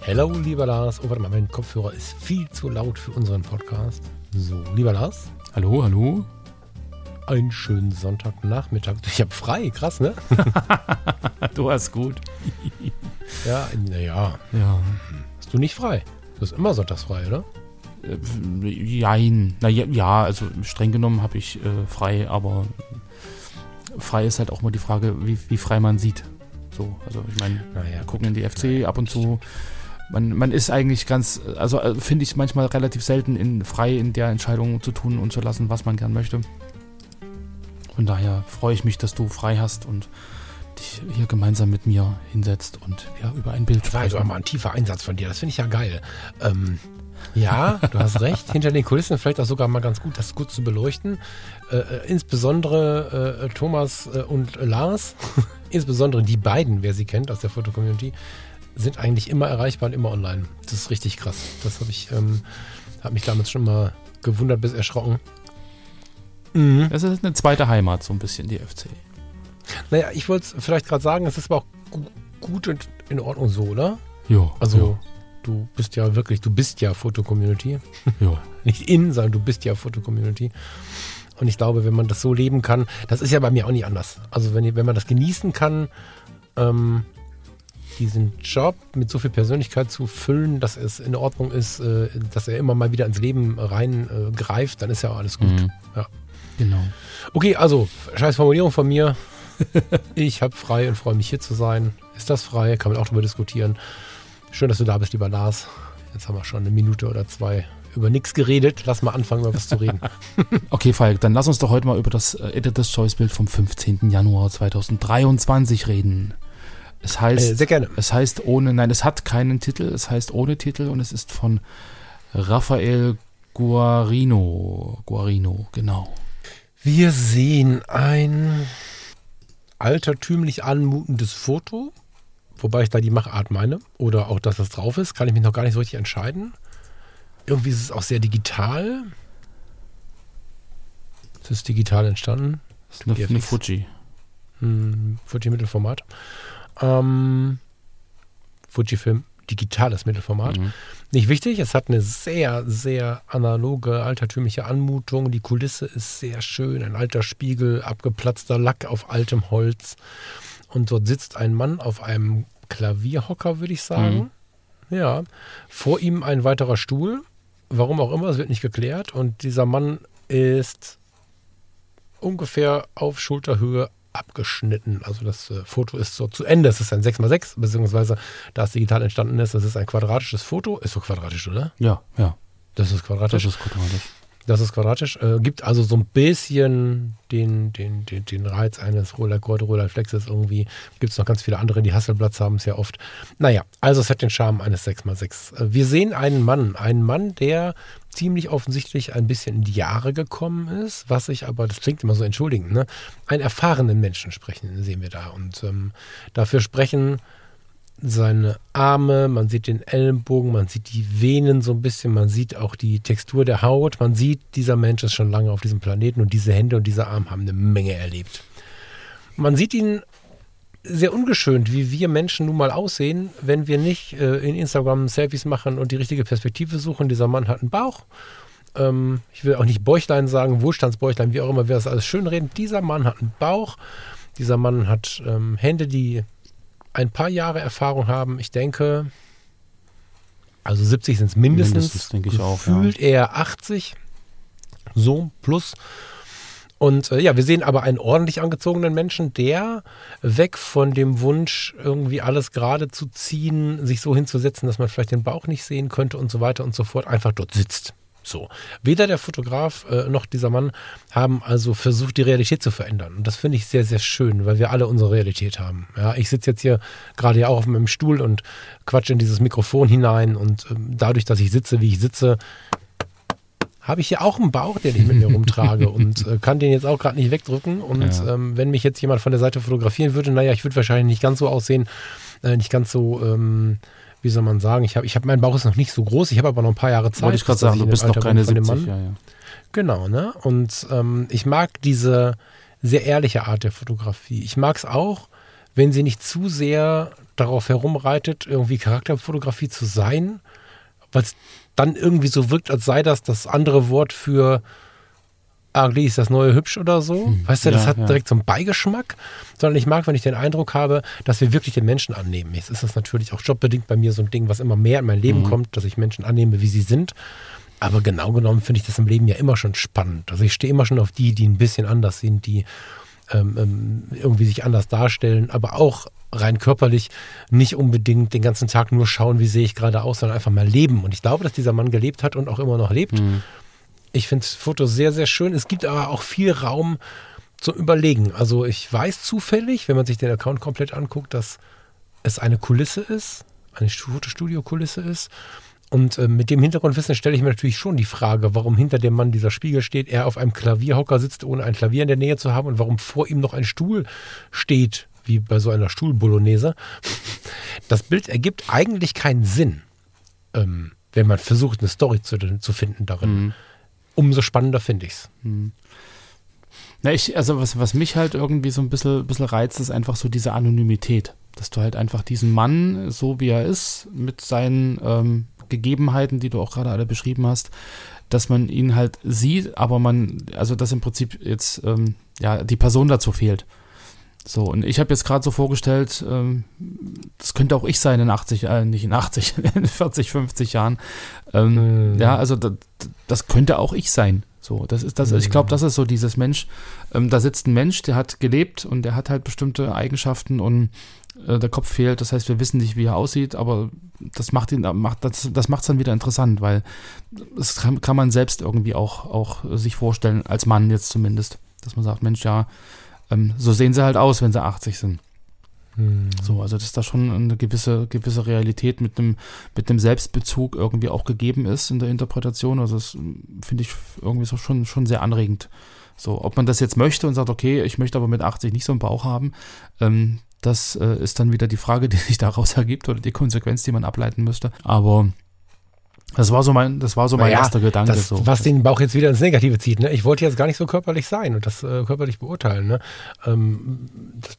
Hello, lieber Lars. Oh, warte mal, mein Kopfhörer ist viel zu laut für unseren Podcast. So, lieber Lars. Hallo, hallo. Einen schönen Sonntagnachmittag. Ich habe frei, krass, ne? Du hast gut. Ja, naja. Ja. Hast du nicht frei? Du hast immer sonntags frei, oder? Jein. Ja, also streng genommen habe ich frei, aber frei ist halt auch mal die Frage, wie frei man sieht. So, also ich meine, wir gucken in die FC ab und zu. Man ist eigentlich ganz, also finde ich manchmal relativ selten frei in der Entscheidung zu tun und zu lassen, was man gern möchte. Von daher freue ich mich, dass du frei hast und dich hier gemeinsam mit mir hinsetzt und ja, über ein Bild sprechen. Das war also auch mal ein tiefer Einsatz von dir, das finde ich ja geil. Ja, du hast recht, hinter den Kulissen vielleicht auch sogar mal ganz gut, das gut zu beleuchten. Insbesondere Thomas und Lars, insbesondere die beiden, wer sie kennt aus der Fotocommunity, sind eigentlich immer erreichbar und immer online. Das ist richtig krass. Das habe ich, habe mich damals schon mal gewundert bis erschrocken. Mhm. Das ist eine zweite Heimat, so ein bisschen, die FC. Naja, ich wollte es vielleicht gerade sagen, es ist aber auch gut und in Ordnung so, oder? Ja. Also, Du bist ja wirklich, du bist ja Fotocommunity. Ja. Nicht in, sondern du bist ja Fotocommunity. Und ich glaube, wenn man das so leben kann, das ist ja bei mir auch nicht anders. Also, wenn man das genießen kann, diesen Job mit so viel Persönlichkeit zu füllen, dass es in Ordnung ist, dass er immer mal wieder ins Leben reingreift, dann ist ja auch alles gut. Mhm. Ja. Genau. Okay, also, scheiß Formulierung von mir. Ich habe frei und freue mich, hier zu sein. Ist das frei? Kann man auch darüber diskutieren. Schön, dass du da bist, lieber Lars. Jetzt haben wir schon eine Minute oder zwei über nichts geredet. Lass mal anfangen, über was zu reden. Okay, Falk, dann lass uns doch heute mal über das Editors Choice Bild vom 15. Januar 2023 reden. Es heißt, sehr gerne. Es heißt ohne, nein, es hat keinen Titel. Es heißt ohne Titel und es ist von Raphael Guarino. Guarino, genau. Wir sehen ein altertümlich anmutendes Foto, wobei ich da die Machart meine oder auch, dass das drauf ist, kann ich mich noch gar nicht so richtig entscheiden. Irgendwie ist es auch sehr digital. Es ist digital entstanden. Das ist eine Fuji. Fuji-Mittelformat. Fujifilm, digitales Mittelformat. Mhm. Nicht wichtig, es hat eine sehr, sehr analoge, altertümliche Anmutung. Die Kulisse ist sehr schön, ein alter Spiegel, abgeplatzter Lack auf altem Holz. Und dort sitzt ein Mann auf einem Klavierhocker, würde ich sagen. Mhm. Ja, vor ihm ein weiterer Stuhl. Warum auch immer, es wird nicht geklärt. Und dieser Mann ist ungefähr auf Schulterhöhe abgeschnitten. Also das Foto ist so zu Ende. Es ist ein 6x6, beziehungsweise da es digital entstanden ist, das ist ein quadratisches Foto. Ist so quadratisch, oder? Ja. Das ist quadratisch. Das ist quadratisch. Gibt also so ein bisschen den Reiz eines Rollercoaster-Rollerflexes irgendwie. Gibt es noch ganz viele andere, die Hasselblatts haben es ja oft. Naja, also es hat den Charme eines 6x6. Wir sehen einen Mann, der ziemlich offensichtlich ein bisschen in die Jahre gekommen ist, was sich aber, das klingt immer so entschuldigend, ne? Einen erfahrenen Menschen sprechen, sehen wir da. Und dafür sprechen seine Arme, man sieht den Ellenbogen, man sieht die Venen so ein bisschen, man sieht auch die Textur der Haut, man sieht, dieser Mensch ist schon lange auf diesem Planeten und diese Hände und dieser Arm haben eine Menge erlebt. Man sieht ihn sehr ungeschönt, wie wir Menschen nun mal aussehen, wenn wir nicht in Instagram Selfies machen und die richtige Perspektive suchen. Dieser Mann hat einen Bauch. Ich will auch nicht Bäuchlein sagen, Wohlstandsbäuchlein, wie auch immer wir das alles schönreden. Dieser Mann hat einen Bauch, dieser Mann hat Hände, die ein paar Jahre Erfahrung haben, ich denke, also 70 sind es mindestens denke ich auch, gefühlt eher 80, so plus. Und ja, wir sehen aber einen ordentlich angezogenen Menschen, der weg von dem Wunsch, irgendwie alles gerade zu ziehen, sich so hinzusetzen, dass man vielleicht den Bauch nicht sehen könnte und so weiter und so fort, einfach dort sitzt. So. Weder der Fotograf noch dieser Mann haben also versucht, die Realität zu verändern. Und das finde ich sehr, sehr schön, weil wir alle unsere Realität haben. Ja, ich sitze jetzt hier gerade ja auch auf meinem Stuhl und quatsche in dieses Mikrofon hinein. Und dadurch, dass ich sitze, wie ich sitze, habe ich hier auch einen Bauch, den ich mit mir rumtrage und kann den jetzt auch gerade nicht wegdrücken. Und ja. Wenn mich jetzt jemand von der Seite fotografieren würde, naja, ich würde wahrscheinlich nicht ganz so aussehen, nicht ganz so... wie soll man sagen, ich hab, mein Bauch ist noch nicht so groß, ich habe aber noch ein paar Jahre Zeit. Wollte ich gerade sagen, du bist noch keine 70, ja. Genau, ne? Und ich mag diese sehr ehrliche Art der Fotografie. Ich mag es auch, wenn sie nicht zu sehr darauf herumreitet, irgendwie Charakterfotografie zu sein, weil es dann irgendwie so wirkt, als sei das das andere Wort für ugly ist das neue hübsch oder so. Weißt du, das hat direkt so einen Beigeschmack. Sondern ich mag, wenn ich den Eindruck habe, dass wir wirklich den Menschen annehmen. Jetzt ist das natürlich auch jobbedingt bei mir so ein Ding, was immer mehr in mein Leben kommt, dass ich Menschen annehme, wie sie sind. Aber genau genommen finde ich das im Leben ja immer schon spannend. Also ich stehe immer schon auf die, die ein bisschen anders sind, die irgendwie sich anders darstellen, aber auch rein körperlich nicht unbedingt den ganzen Tag nur schauen, wie sehe ich gerade aus, sondern einfach mal leben. Und ich glaube, dass dieser Mann gelebt hat und auch immer noch lebt. Ich finde Fotos sehr, sehr schön. Es gibt aber auch viel Raum zum Überlegen. Also ich weiß zufällig, wenn man sich den Account komplett anguckt, dass es eine Kulisse ist, eine Fotostudio-Kulisse ist. Und mit dem Hintergrundwissen stelle ich mir natürlich schon die Frage, warum hinter dem Mann dieser Spiegel steht, er auf einem Klavierhocker sitzt, ohne ein Klavier in der Nähe zu haben und warum vor ihm noch ein Stuhl steht, wie bei so einer Stuhl-Bolognese. Das Bild ergibt eigentlich keinen Sinn, wenn man versucht, eine Story zu finden darin. Umso spannender finde ich's. Na, also was mich halt irgendwie so ein bisschen reizt, ist einfach so diese Anonymität. Dass du halt einfach diesen Mann, so wie er ist, mit seinen Gegebenheiten, die du auch gerade alle beschrieben hast, dass man ihn halt sieht, aber also dass im Prinzip jetzt, die Person dazu fehlt. So, und ich habe jetzt gerade so vorgestellt, das könnte auch ich sein in 40, 50 Jahren. Ja, also das könnte auch ich sein. So, ich glaube, das ist so dieses Mensch, da sitzt ein Mensch, der hat gelebt und der hat halt bestimmte Eigenschaften und der Kopf fehlt, das heißt, wir wissen nicht, wie er aussieht, aber das macht es dann wieder interessant, weil das kann man selbst irgendwie auch sich vorstellen, als Mann jetzt zumindest, dass man sagt, Mensch, ja, so sehen sie halt aus, wenn sie 80 sind. So, also dass da schon eine gewisse Realität mit einem Selbstbezug irgendwie auch gegeben ist in der Interpretation. Also das finde ich irgendwie so schon sehr anregend. So, ob man das jetzt möchte und sagt, okay, ich möchte aber mit 80 nicht so einen Bauch haben, das ist dann wieder die Frage, die sich daraus ergibt oder die Konsequenz, die man ableiten müsste. Aber das war so mein erster Gedanke. Was den Bauch jetzt wieder ins Negative zieht. Ne? Ich wollte jetzt gar nicht so körperlich sein und das körperlich beurteilen. Ne? Das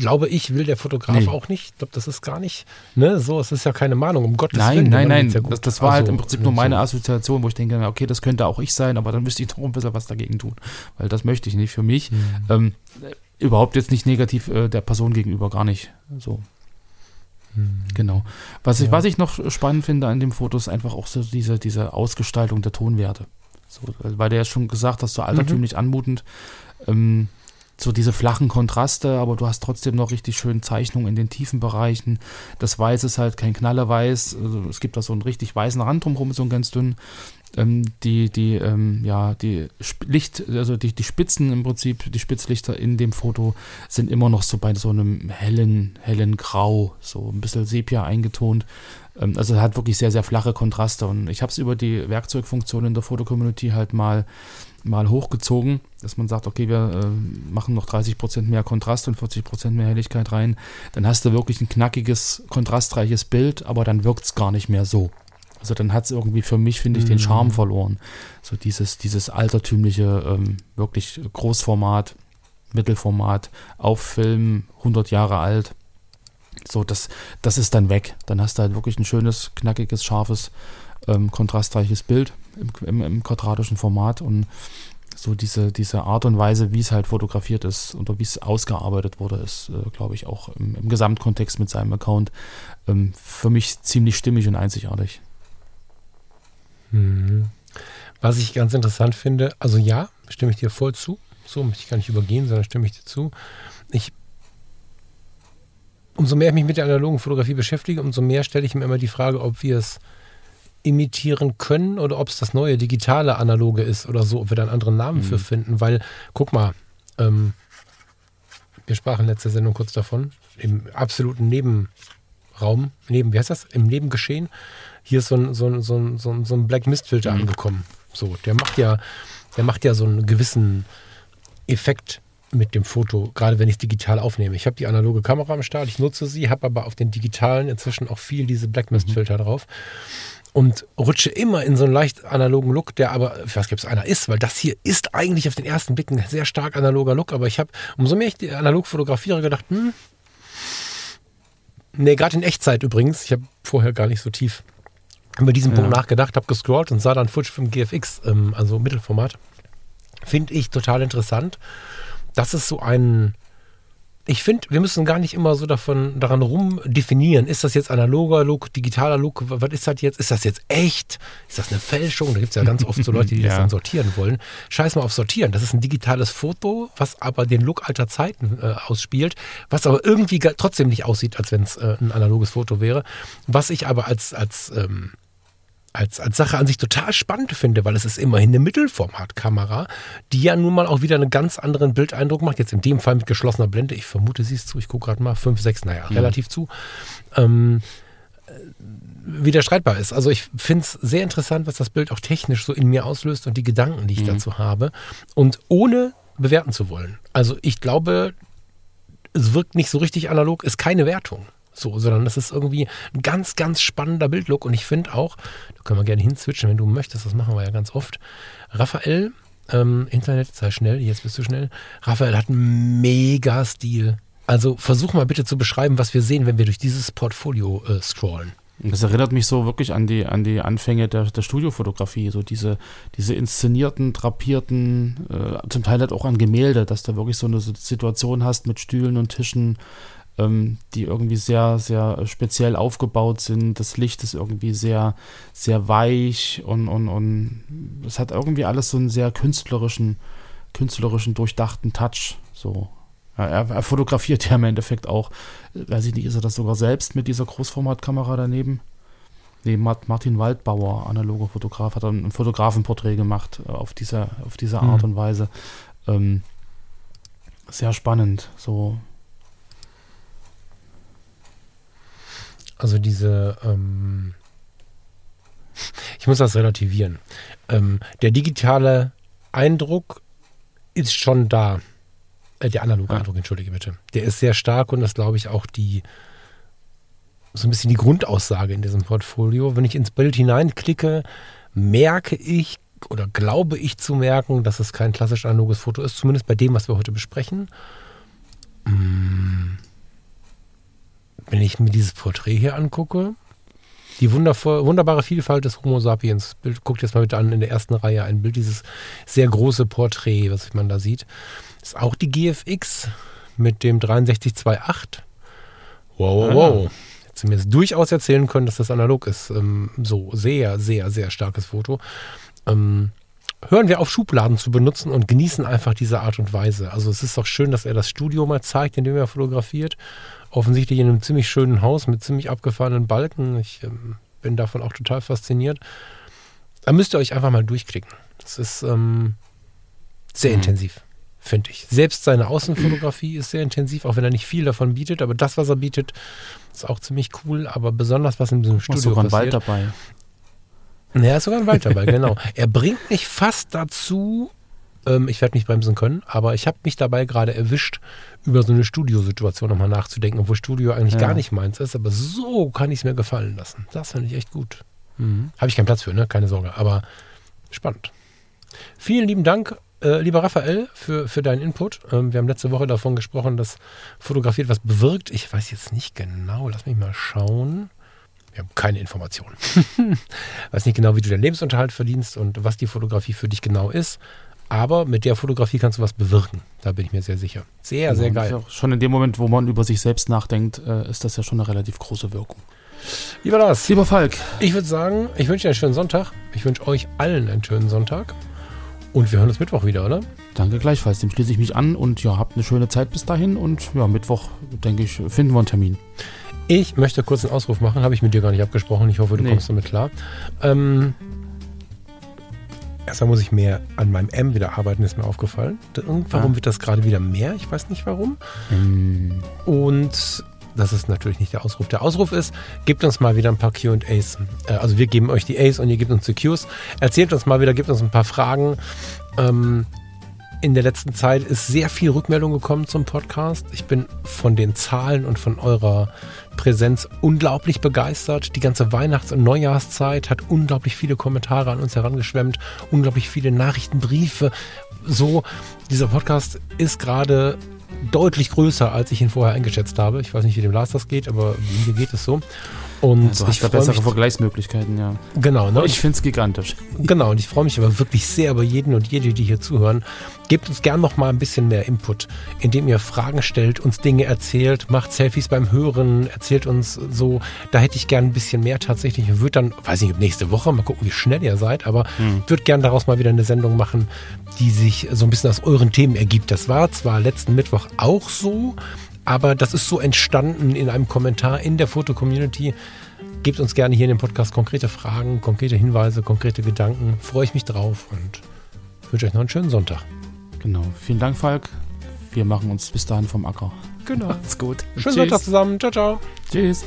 glaube ich, will der Fotograf auch nicht. Ich glaube, das ist gar nicht, ne? So, es ist ja keine Mahnung, um Gottes Willen. Nein, ja, das war also, halt im Prinzip nur meine Assoziation, wo ich denke, okay, das könnte auch ich sein, aber dann müsste ich doch ein bisschen was dagegen tun, weil das möchte ich nicht für mich. Überhaupt jetzt nicht negativ der Person gegenüber, gar nicht so. Genau. Was ich noch spannend finde an dem Foto ist einfach auch so diese Ausgestaltung der Tonwerte. So, weil du ja schon gesagt hast, so altertümlich anmutend, so diese flachen Kontraste, aber du hast trotzdem noch richtig schöne Zeichnungen in den tiefen Bereichen. Das Weiß ist halt kein Knallerweiß, also es gibt da so einen richtig weißen Rand drumherum, so einen ganz dünnen. Die Spitzen im Prinzip, die Spitzlichter in dem Foto sind immer noch so bei so einem hellen Grau, so ein bisschen Sepia eingetont. Also hat wirklich sehr, sehr flache Kontraste und ich habe es über die Werkzeugfunktion in der Fotocommunity halt mal hochgezogen, dass man sagt, okay, wir machen noch 30% mehr Kontrast und 40% mehr Helligkeit rein. Dann hast du wirklich ein knackiges, kontrastreiches Bild, aber dann wirkt es gar nicht mehr so. Also dann hat es irgendwie für mich, finde ich, den Charme verloren. So dieses altertümliche, wirklich Großformat, Mittelformat, auf Film, 100 Jahre alt. So, das ist dann weg. Dann hast du halt wirklich ein schönes, knackiges, scharfes, kontrastreiches Bild im quadratischen Format und so diese Art und Weise, wie es halt fotografiert ist oder wie es ausgearbeitet wurde, ist, glaube ich, auch im Gesamtkontext mit seinem Account für mich ziemlich stimmig und einzigartig. Was ich ganz interessant finde, also ja, stimme ich dir voll zu, so möchte ich gar nicht übergehen, sondern stimme ich dir zu. Umso mehr ich mich mit der analogen Fotografie beschäftige, umso mehr stelle ich mir immer die Frage, ob wir es imitieren können oder ob es das neue digitale Analoge ist oder so, ob wir da einen anderen Namen für finden, weil, guck mal, wir sprachen letzte Sendung kurz davon, im absoluten Nebenraum, wie heißt das, im Nebengeschehen, hier ist so ein Black Mist Filter angekommen. So, der macht ja so einen gewissen Effekt mit dem Foto, gerade wenn ich es digital aufnehme. Ich habe die analoge Kamera am Start, ich nutze sie, habe aber auf den digitalen inzwischen auch viel diese Black Mist Filter drauf und rutsche immer in so einen leicht analogen Look, der aber, ich weiß nicht, ob es einer ist, weil das hier ist eigentlich auf den ersten Blick ein sehr stark analoger Look, aber ich habe, umso mehr ich die analog fotografiere, gedacht, nee, gerade in Echtzeit übrigens, ich habe vorher gar nicht so tief über diesen Punkt nachgedacht, habe gescrollt und sah dann Fujifilm GFX, also Mittelformat, finde ich total interessant. Das ist so ein, ich finde, wir müssen gar nicht immer so daran rumdefinieren, ist das jetzt analoger Look, digitaler Look, was ist das jetzt? Ist das jetzt echt? Ist das eine Fälschung? Da gibt es ja ganz oft so Leute, die das dann sortieren wollen. Scheiß mal auf Sortieren. Das ist ein digitales Foto, was aber den Look alter Zeiten ausspielt, was aber irgendwie trotzdem nicht aussieht, als wenn es ein analoges Foto wäre. Was ich aber als Sache an sich total spannend finde, weil es ist immerhin eine Mittelformatkamera, die ja nun mal auch wieder einen ganz anderen Bildeindruck macht, jetzt in dem Fall mit geschlossener Blende, ich vermute, sie ist zu, ich gucke gerade mal, 5,6, naja, relativ zu, wieder streitbar ist. Also ich finde es sehr interessant, was das Bild auch technisch so in mir auslöst und die Gedanken, die ich dazu habe und ohne bewerten zu wollen. Also ich glaube, es wirkt nicht so richtig analog, ist keine Wertung. So, sondern das ist irgendwie ein ganz, ganz spannender Bildlook. Und ich finde auch, da können wir gerne hinzwitschen, wenn du möchtest, das machen wir ja ganz oft. Raphael, Internet, sei schnell, jetzt bist du schnell. Raphael hat einen mega Stil. Also versuch mal bitte zu beschreiben, was wir sehen, wenn wir durch dieses Portfolio scrollen. Das erinnert mich so wirklich an die Anfänge der Studiofotografie, so diese inszenierten, drapierten, zum Teil halt auch an Gemälde, dass du wirklich so eine Situation hast mit Stühlen und Tischen, die irgendwie sehr, sehr speziell aufgebaut sind. Das Licht ist irgendwie sehr, sehr weich und es hat irgendwie alles so einen sehr künstlerischen, durchdachten Touch. So. Ja, er fotografiert ja im Endeffekt auch, weiß ich nicht, ist er das sogar selbst mit dieser Großformatkamera daneben? Nee, Martin Waldbauer, analoger Fotograf, hat dann ein Fotografenporträt gemacht auf dieser Art und Weise. Sehr spannend, so. Also diese, ich muss das relativieren. Der digitale Eindruck ist schon da. Der analoge Eindruck, entschuldige bitte. Der ist sehr stark und das glaube ich auch so ein bisschen die Grundaussage in diesem Portfolio. Wenn ich ins Bild hineinklicke, merke ich oder glaube ich zu merken, dass es kein klassisch analoges Foto ist, zumindest bei dem, was wir heute besprechen. Wenn ich mir dieses Porträt hier angucke, die wunderbare Vielfalt des Homo Sapiens. Guckt jetzt mal bitte an in der ersten Reihe ein Bild, dieses sehr große Porträt, was man da sieht. Ist auch die GFX mit dem 6328. Wow. Jetzt mir jetzt durchaus erzählen können, dass das analog ist. So sehr, sehr, sehr starkes Foto. Hören wir auf, Schubladen zu benutzen und genießen einfach diese Art und Weise. Also es ist doch schön, dass er das Studio mal zeigt, in dem er fotografiert. Offensichtlich in einem ziemlich schönen Haus mit ziemlich abgefahrenen Balken. Ich bin davon auch total fasziniert. Da müsst ihr euch einfach mal durchklicken. Es ist sehr intensiv, finde ich. Selbst seine Außenfotografie ist sehr intensiv, auch wenn er nicht viel davon bietet. Aber das, was er bietet, ist auch ziemlich cool. Aber besonders, was in diesem Studio passiert. Sogar ein Wald dabei. Ja, ist sogar ein Wald dabei, genau. Er bringt mich fast dazu, ich werde nicht bremsen können, aber ich habe mich dabei gerade erwischt, über so eine Studiosituation nochmal nachzudenken, obwohl Studio eigentlich gar nicht meins ist, aber so kann ich es mir gefallen lassen. Das finde ich echt gut. Habe ich keinen Platz für, ne? Keine Sorge, aber spannend. Vielen lieben Dank, lieber Raphael, für deinen Input. Wir haben letzte Woche davon gesprochen, dass fotografiert was bewirkt. Ich weiß jetzt nicht genau, lass mich mal schauen. Wir haben keine Informationen. Weiß nicht genau, wie du deinen Lebensunterhalt verdienst und was die Fotografie für dich genau ist. Aber mit der Fotografie kannst du was bewirken. Da bin ich mir sehr sicher. Sehr, sehr geil. Ja, schon in dem Moment, wo man über sich selbst nachdenkt, ist das ja schon eine relativ große Wirkung. Lieber Lars. Lieber Falk. Ich würde sagen, ich wünsche dir einen schönen Sonntag. Ich wünsche euch allen einen schönen Sonntag. Und wir hören uns Mittwoch wieder, oder? Danke gleichfalls. Dem schließe ich mich an. Und ja, habt eine schöne Zeit bis dahin. Und ja, Mittwoch, denke ich, finden wir einen Termin. Ich möchte kurz einen Ausruf machen, habe ich mit dir gar nicht abgesprochen. Ich hoffe, du kommst damit klar. Erstmal muss ich mehr an meinem M wieder arbeiten, ist mir aufgefallen. Warum wird das gerade wieder mehr? Ich weiß nicht warum. Und das ist natürlich nicht der Ausruf. Der Ausruf ist, gebt uns mal wieder ein paar Q&As. Also wir geben euch die A's und ihr gebt uns die Q's. Erzählt uns mal wieder, gebt uns ein paar Fragen. In der letzten Zeit ist sehr viel Rückmeldung gekommen zum Podcast. Ich bin von den Zahlen und von eurer Präsenz unglaublich begeistert. Die ganze Weihnachts- und Neujahrszeit hat unglaublich viele Kommentare an uns herangeschwemmt, unglaublich viele Nachrichtenbriefe. So, dieser Podcast ist gerade deutlich größer, als ich ihn vorher eingeschätzt habe. Ich weiß nicht, wie dem Lars das geht, aber mir geht es so. Und also ich habe bessere Vergleichsmöglichkeiten, ja. Genau. Ne? Ich finde es gigantisch. Genau, und ich freue mich aber wirklich sehr über jeden und jede, die hier zuhören. Gebt uns gern noch mal ein bisschen mehr Input, indem ihr Fragen stellt, uns Dinge erzählt, macht Selfies beim Hören, erzählt uns so, da hätte ich gern ein bisschen mehr tatsächlich. Ich würde dann, weiß nicht, nächste Woche, mal gucken, wie schnell ihr seid, aber würde gern daraus mal wieder eine Sendung machen, die sich so ein bisschen aus euren Themen ergibt. Das war zwar letzten Mittwoch auch so, aber das ist so entstanden in einem Kommentar in der Fotocommunity. Gebt uns gerne hier in dem Podcast konkrete Fragen, konkrete Hinweise, konkrete Gedanken. Freue ich mich drauf und wünsche euch noch einen schönen Sonntag. Genau. Vielen Dank, Falk. Wir machen uns bis dahin vom Acker. Genau. Macht's gut. Schönen Sonntag zusammen. Ciao, ciao. Tschüss.